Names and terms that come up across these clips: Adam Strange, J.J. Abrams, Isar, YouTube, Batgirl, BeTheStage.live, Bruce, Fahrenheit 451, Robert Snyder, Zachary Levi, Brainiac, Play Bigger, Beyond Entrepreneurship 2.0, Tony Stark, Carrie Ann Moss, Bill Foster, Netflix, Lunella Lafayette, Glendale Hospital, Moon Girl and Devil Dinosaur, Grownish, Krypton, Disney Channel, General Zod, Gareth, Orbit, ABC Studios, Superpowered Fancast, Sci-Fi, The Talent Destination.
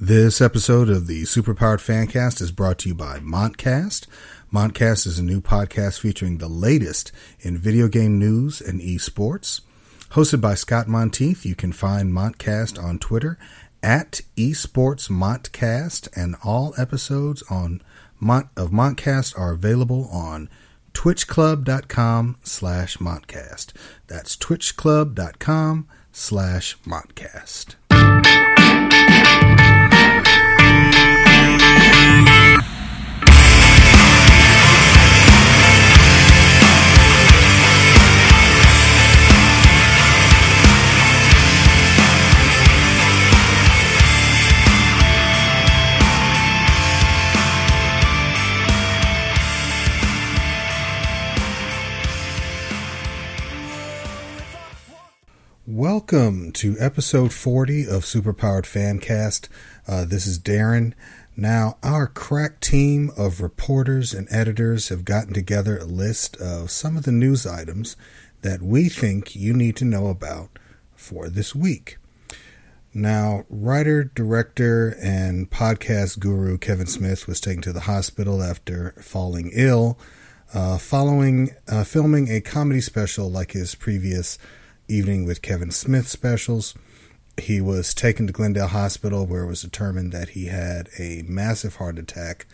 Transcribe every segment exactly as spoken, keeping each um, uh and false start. This episode of the Superpowered Fancast is brought to you by Montcast. Montcast is a new podcast featuring the latest in video game news and esports. Hosted by Scott Monteith, you can find Montcast on Twitter at esportsmontcast, and all episodes on Mont- of Montcast are available on twitchclub.com slash Montcast. That's twitchclub.com slash Montcast. Welcome to episode forty of Superpowered Fancast. Uh, this is Darren. Now, our crack team of reporters and editors have gotten together a list of some of the news items that we think you need to know about for this week. Now, writer, director, and podcast guru Kevin Smith was taken to the hospital after falling ill, uh, following uh, filming a comedy special like his previous Evening with Kevin Smith specials. He was taken to Glendale Hospital, where it was determined that he had a massive heart attack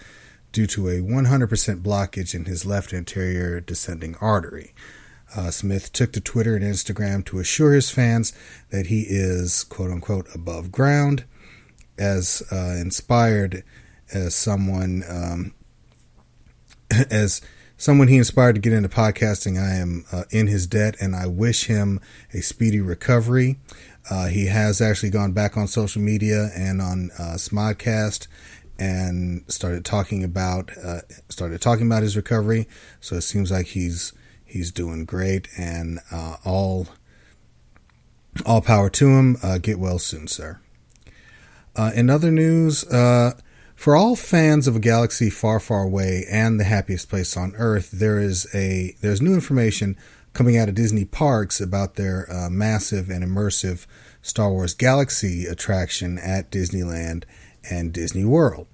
due to a one hundred percent blockage in his left anterior descending artery. Uh, Smith took to Twitter and Instagram to assure his fans that he is, quote unquote, above ground, as uh, inspired as someone, um, as Someone he inspired to get into podcasting. I am uh, in his debt, and I wish him a speedy recovery. Uh, he has actually gone back on social media and on uh, Smodcast and started talking about uh, started talking about his recovery. So it seems like he's he's doing great, and uh, all all power to him. Uh, get well soon, sir. Uh, in other news. Uh, For all fans of a galaxy far, far away and the happiest place on Earth, there is a there's new information coming out of Disney parks about their uh, massive and immersive Star Wars Galaxy attraction at Disneyland and Disney World.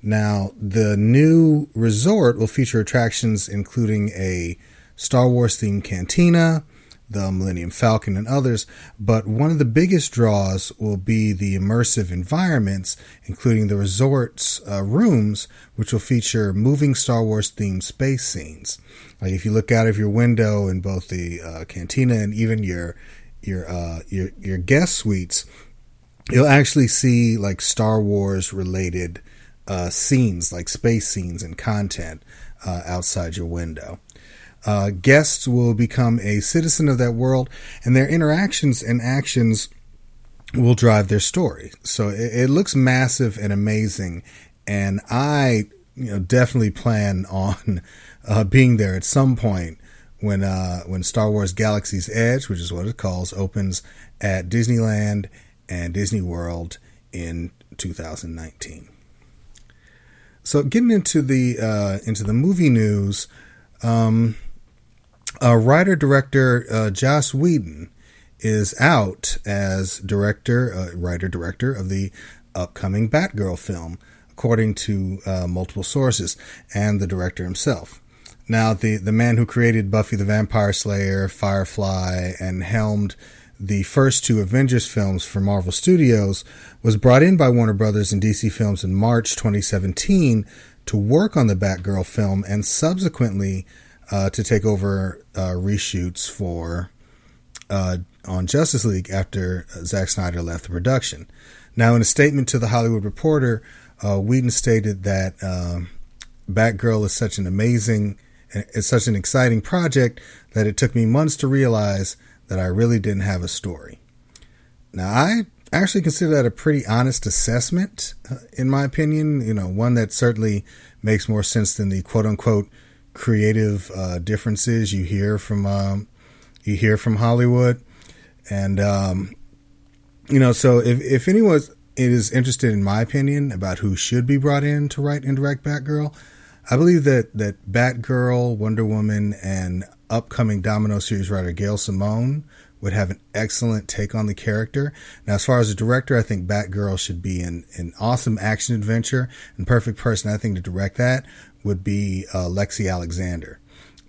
Now, the new resort will feature attractions including a Star Wars themed cantina, the Millennium Falcon, and others, but one of the biggest draws will be the immersive environments, including the resort's uh, rooms, which will feature moving Star Wars-themed space scenes. Like if you look out of your window in both the uh, cantina and even your your, uh, your your guest suites, you'll actually see like Star Wars-related uh, scenes, like space scenes and content uh, outside your window. Uh, guests will become a citizen of that world, and their interactions and actions will drive their story. So it, it looks massive and amazing, and I, you know, definitely plan on uh, being there at some point when uh, when Star Wars Galaxy's Edge, which is what it calls, opens at Disneyland and Disney World in two thousand nineteen. So getting into the uh, into the movie news. Um, Uh, writer-director uh, Joss Whedon is out as director, uh, writer-director of the upcoming Batgirl film, according to uh, multiple sources, and the director himself. Now, the, the man who created Buffy the Vampire Slayer, Firefly, and helmed the first two Avengers films for Marvel Studios was brought in by Warner Brothers and D C Films in March twenty seventeen to work on the Batgirl film, and subsequently Uh, to take over uh, reshoots for uh, on Justice League after uh, Zack Snyder left the production. Now, in a statement to The Hollywood Reporter, uh, Whedon stated that um, Batgirl is such an amazing, it's such an exciting project that it took me months to realize that I really didn't have a story. Now, I actually consider that a pretty honest assessment, uh, in my opinion. You know, one that certainly makes more sense than the quote unquote creative uh, differences you hear from um, you hear from Hollywood, and um, you know. So if if anyone is interested in my opinion about who should be brought in to write and direct Batgirl, I believe that that Batgirl, Wonder Woman, and upcoming Domino series writer Gail Simone would have an excellent take on the character. Now, as far as a director, I think Batgirl should be an, an awesome action adventure, and perfect person, I think, to direct that would be uh, Lexi Alexander.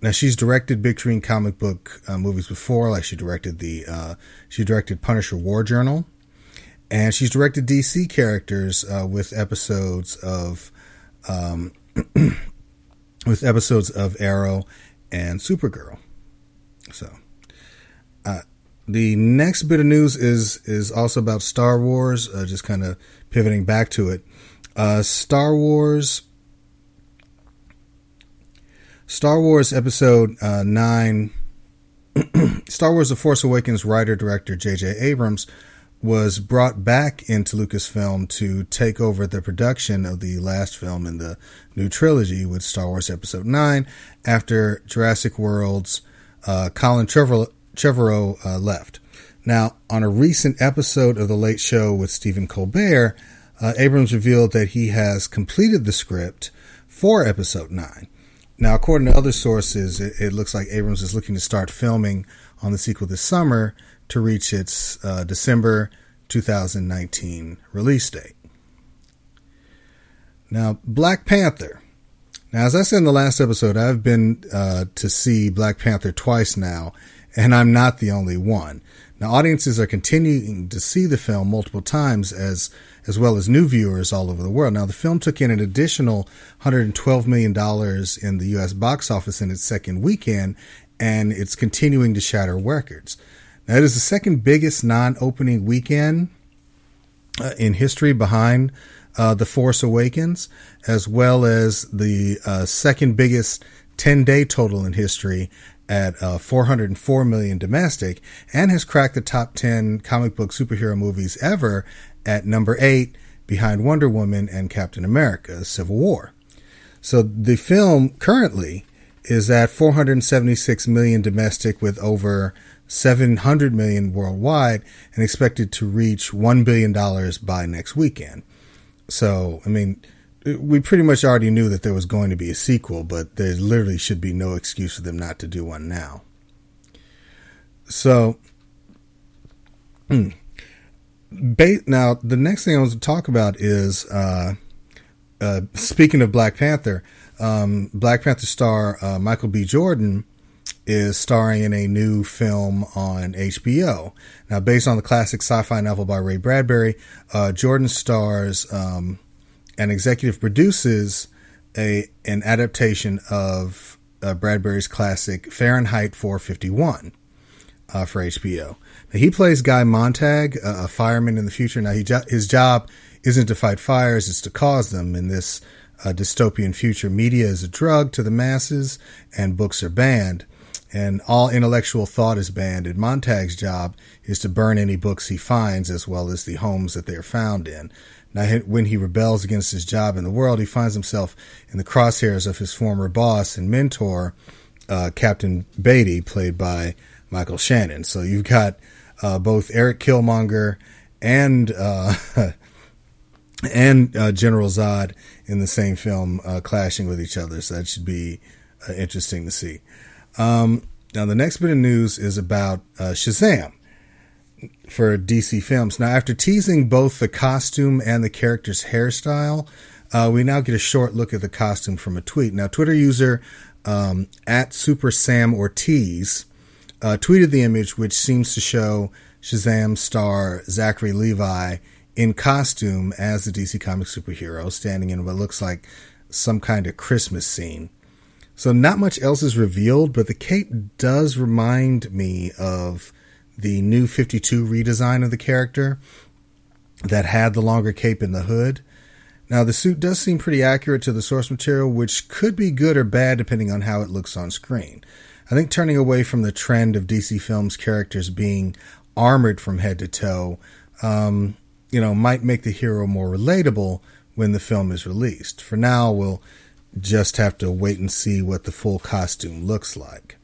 Now, she's directed big screen comic book uh, movies before, like she directed the uh, she directed Punisher War Journal, and she's directed D C characters uh, with episodes of um, with episodes of Arrow and Supergirl. So, uh, the next bit of news is is also about Star Wars. Uh, just kind of pivoting back to it, uh, Star Wars. Star Wars Episode uh, nine, Star Wars The Force Awakens writer-director J J. Abrams was brought back into Lucasfilm to take over the production of the last film in the new trilogy with Star Wars Episode nine after Jurassic World's uh, Colin Trevorrow, Trevorrow uh, left. Now, on a recent episode of The Late Show with Stephen Colbert, uh, Abrams revealed that he has completed the script for Episode nine. Now, according to other sources, it, it looks like Abrams is looking to start filming on the sequel this summer to reach its uh, December twenty nineteen release date. Now, Black Panther. Now, as I said in the last episode, I've been uh, to see Black Panther twice now, and I'm not the only one. Now, audiences are continuing to see the film multiple times, as as well as new viewers all over the world. Now, the film took in an additional one hundred twelve million dollars in the U S box office in its second weekend, and it's continuing to shatter records. Now, it is the second biggest non-opening weekend uh, in history, behind uh, The Force Awakens, as well as the uh, second biggest ten-day total in history, at uh, four hundred four million domestic, and has cracked the top ten comic book superhero movies ever at number eight behind Wonder Woman and Captain America: Civil War. So the film currently is at four hundred seventy-six million domestic with over seven hundred million worldwide, and expected to reach one billion dollars by next weekend. So, I mean, we pretty much already knew that there was going to be a sequel, but there literally should be no excuse for them not to do one now. So, now the next thing I want to talk about is, uh, uh, speaking of Black Panther, um, Black Panther star uh, Michael B. Jordan is starring in a new film on H B O. Now, based on the classic sci-fi novel by Ray Bradbury, uh, Jordan stars... Um, and executive produces a an adaptation of uh, Bradbury's classic Fahrenheit four fifty-one uh, for H B O. Now, he plays Guy Montag, uh, a fireman in the future. Now, he jo- his job isn't to fight fires, it's to cause them. In this uh, dystopian future, media is a drug to the masses, and books are banned, and all intellectual thought is banned, and Montag's job is to burn any books he finds, as well as the homes that they are found in. Now, when he rebels against his job in the world, he finds himself in the crosshairs of his former boss and mentor, uh, Captain Beatty, played by Michael Shannon. So you've got uh, both Eric Killmonger and uh, and uh, General Zod in the same film uh, clashing with each other. So that should be uh, interesting to see. Um, now, the next bit of news is about uh, Shazam for D C Films. Now, after teasing both the costume and the character's hairstyle, uh, we now get a short look at the costume from a tweet. Now, Twitter user um, at Super Sam Ortiz uh, tweeted the image, which seems to show Shazam star Zachary Levi in costume as the D C Comics superhero, standing in what looks like some kind of Christmas scene. So not much else is revealed, but the cape does remind me of the new fifty-two redesign of the character that had the longer cape in the hood. Now, the suit does seem pretty accurate to the source material, which could be good or bad depending on how it looks on screen. I think turning away from the trend of D C Films characters being armored from head to toe, um, you know, might make the hero more relatable when the film is released. For now, we'll just have to wait and see what the full costume looks like.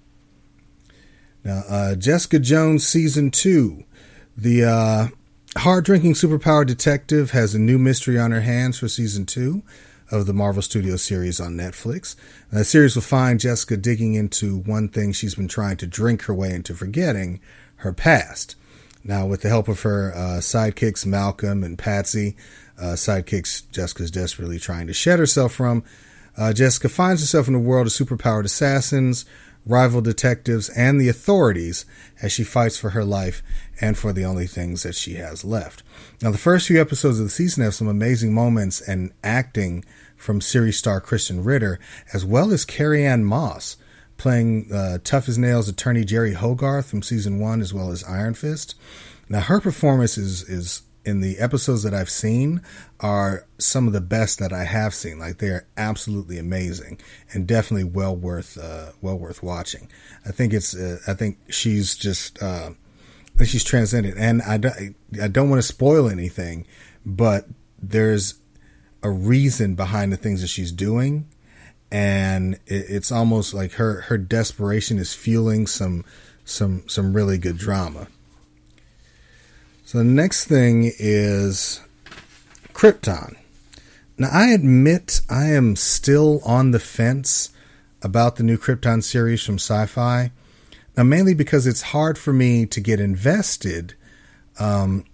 Now, uh, Jessica Jones Season two. The uh, hard-drinking superpower detective has a new mystery on her hands for Season two of the Marvel Studios series on Netflix. And the series will find Jessica digging into one thing she's been trying to drink her way into forgetting, her past. Now, with the help of her uh, sidekicks Malcolm and Patsy, uh, sidekicks Jessica's desperately trying to shed herself from, uh, Jessica finds herself in a world of superpowered assassins, rival detectives, and the authorities as she fights for her life and for the only things that she has left. Now, the first few episodes of the season have some amazing moments and acting from series star Kristen Ritter, as well as Carrie Ann Moss playing uh, tough-as-nails attorney Jerry Hogarth from season one, as well as Iron Fist. Now, her performance is, is in the episodes that I've seen are some of the best that I have seen. Like, they are absolutely amazing and definitely well worth uh, well worth watching. I think it's uh, I think she's just uh, she's transcendent. And I don't, I don't want to spoil anything, but there's a reason behind the things that she's doing. And it's almost like her, her desperation is fueling some some some really good drama. So the next thing is Krypton. Now, I admit I am still on the fence about the new Krypton series from Sci-Fi. Now, mainly because it's hard for me to get invested um,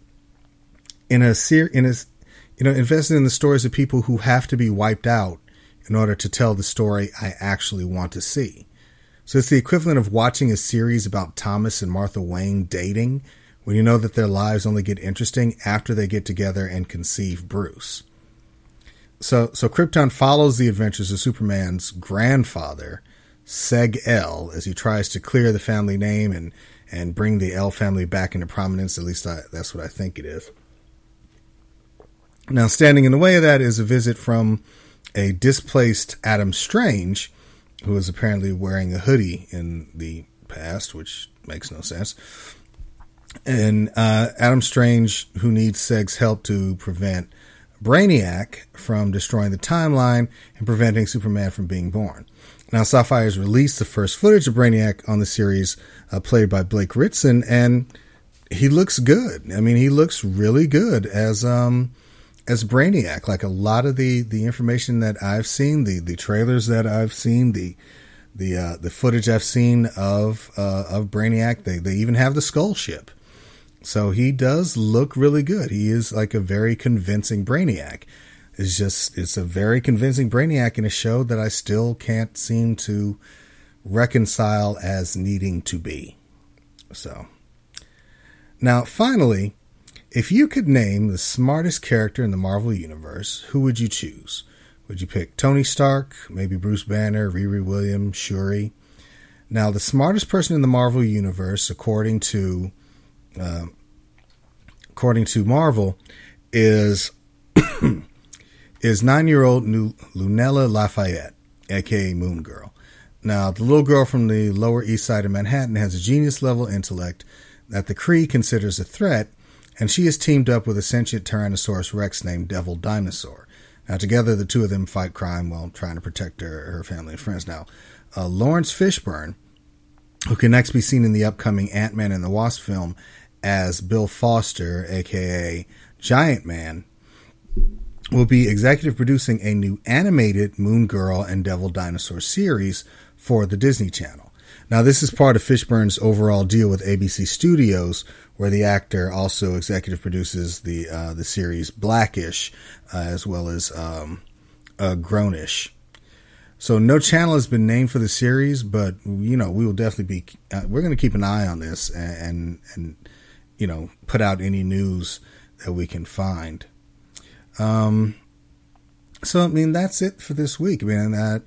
in a ser- in a you know invested in the stories of people who have to be wiped out in order to tell the story I actually want to see. So it's the equivalent of watching a series about Thomas and Martha Wayne dating when you know that their lives only get interesting after they get together and conceive Bruce. So so Krypton follows the adventures of Superman's grandfather, Seg-El, as he tries to clear the family name and, and bring the El family back into prominence. At least I, that's what I think it is. Now, standing in the way of that is a visit from a displaced Adam Strange, who is apparently wearing a hoodie in the past, which makes no sense. And uh, Adam Strange, who needs Seg's help to prevent Brainiac from destroying the timeline and preventing Superman from being born. Now, Sci-Fi has released the first footage of Brainiac on the series, uh, played by Blake Ritson, and he looks good. I mean, he looks really good as... um. As Brainiac. Like, a lot of the, the information that I've seen, the, the trailers that I've seen, the the uh, the footage I've seen of uh, of Brainiac, they they even have the skull ship. So he does look really good. He is like a very convincing Brainiac. It's just it's a very convincing Brainiac in a show that I still can't seem to reconcile as needing to be. So now, finally, if you could name the smartest character in the Marvel Universe, who would you choose? Would you pick Tony Stark, maybe Bruce Banner, Riri Williams, Shuri? Now, the smartest person in the Marvel Universe, according to uh, according to Marvel, is is nine-year-old Lunella Lafayette, a k a. Moon Girl. Now, the little girl from the Lower East Side of Manhattan has a genius-level intellect that the Kree considers a threat, and she is teamed up with a sentient Tyrannosaurus Rex named Devil Dinosaur. Now, together, the two of them fight crime while trying to protect her, her family and friends. Now, uh, Lawrence Fishburne, who can next be seen in the upcoming Ant-Man and the Wasp film as Bill Foster, a k a. Giant Man, will be executive producing a new animated Moon Girl and Devil Dinosaur series for the Disney Channel. Now, this is part of Fishburne's overall deal with A B C Studios, where the actor also executive produces the uh, the series Blackish, uh, as well as um, uh, Grownish. So no channel has been named for the series, but, you know, we will definitely be uh, we're going to keep an eye on this and, and and you know, put out any news that we can find. Um, so I mean, that's it for this week, man. That.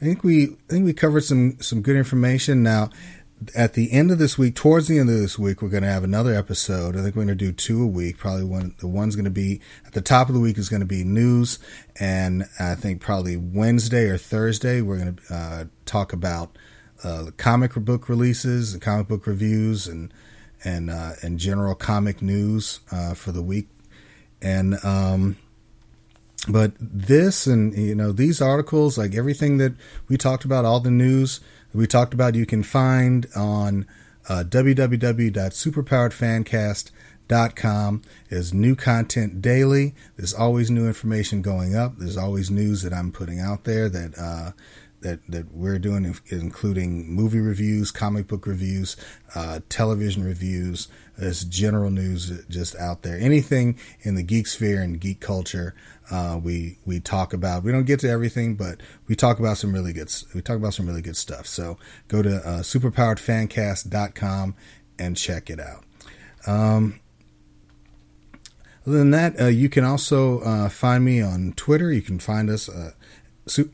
I think we I think we covered some, some good information. Now, at the end of this week, towards the end of this week, we're going to have another episode. I think we're going to do two a week. Probably one. The one's going to be at the top of the week is going to be news, and I think probably Wednesday or Thursday we're going to uh, talk about uh, comic book releases, and comic book reviews, and and uh, and general comic news uh, for the week. And um, but this and, you know, these articles, like everything that we talked about, all the news that we talked about, you can find on uh, w w w dot superpowered fancast dot com. There's new content daily. There's always new information going up. There's always news that I'm putting out there that uh, that, that we're doing, including movie reviews, comic book reviews, uh, television reviews, this general news just out there. Anything in the geek sphere and geek culture, uh, we we talk about. We don't get to everything, but we talk about some really good. We talk about some really good stuff. So go to uh, superpowered fancast dot com and check it out. Um, other than that, uh, you can also uh, find me on Twitter. You can find us uh,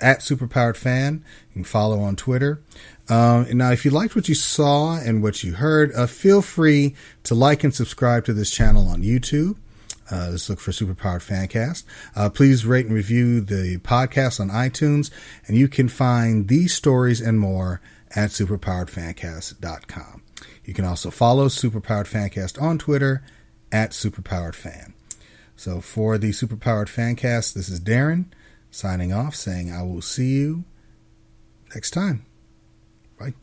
at SuperpoweredFan. You can follow on Twitter. Um, and now, if you liked what you saw and what you heard, uh, feel free to like and subscribe to this channel on YouTube. Uh, just look for Superpowered Fancast. Uh, please rate and review the podcast on iTunes. And you can find these stories and more at superpowered fancast dot com. You can also follow Superpowered Fancast on Twitter at SuperpoweredFan. So for the Superpowered Fancast, this is Darren signing off, saying I will see you next time. Bye.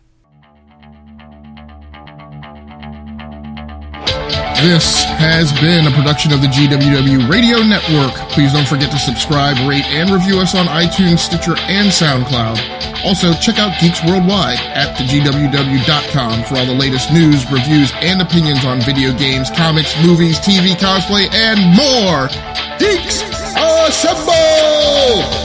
This has been a production of the G W W Radio Network. Please don't forget to subscribe, rate, and review us on iTunes, Stitcher, and SoundCloud. Also, check out Geeks Worldwide at the G W W dot com for all the latest news, reviews, and opinions on video games, comics, movies, T V, cosplay, and more. Geeks Assemble!